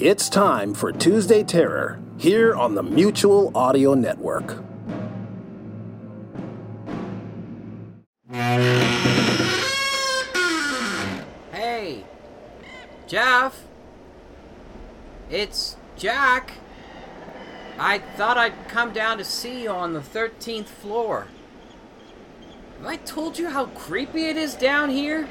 It's time for Tuesday Terror, here on the Mutual Audio Network. Hey, Jeff. It's Jack. I thought I'd come down to see you on the 13th floor. Have I told you how creepy it is down here?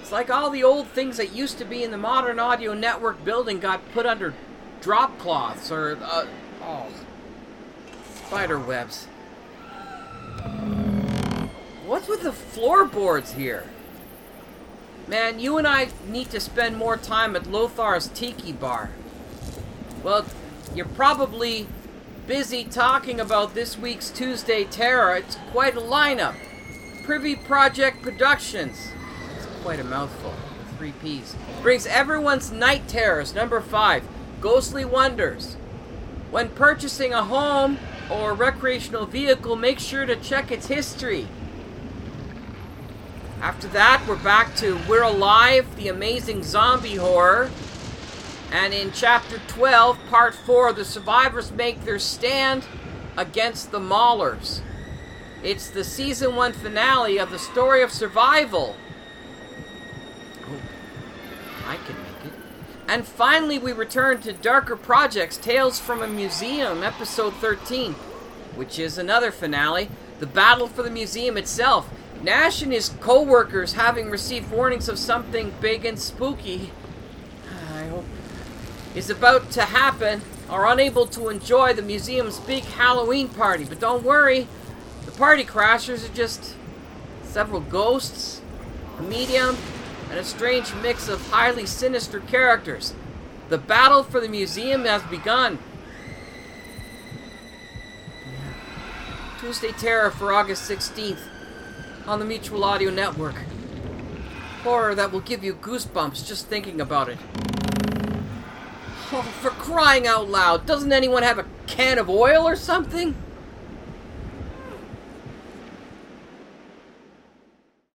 It's like all the old things that used to be in the Modern Audio Network building got put under drop cloths or, spider webs. What's with the floorboards here? Man, you and I need to spend more time at Lothar's Tiki Bar. Well, you're probably busy talking about this week's Tuesday Terror. It's quite a lineup. Privy Project Productions. Quite a mouthful. 3 P's. Brings everyone's night terrors. Number 5, ghostly wonders. When purchasing a home or recreational vehicle, make sure to check its history. After that, we're back to We're Alive, the amazing zombie horror. And in Chapter 12, Part 4, the survivors make their stand against the maulers. It's the Season 1 finale of the story of survival. I can make it. And finally, we return to Darker Projects, Tales from a Museum, Episode 13, which is another finale, the battle for the museum itself. Nash and his co-workers, having received warnings of something big and spooky, I hope is about to happen, are unable to enjoy the museum's big Halloween party. But don't worry, the party crashers are just several ghosts, a medium, and a strange mix of highly sinister characters. The battle for the museum has begun. Tuesday Terror for August 16th on the Mutual Audio Network. Horror that will give you goosebumps just thinking about it. Oh, for crying out loud, doesn't anyone have a can of oil or something?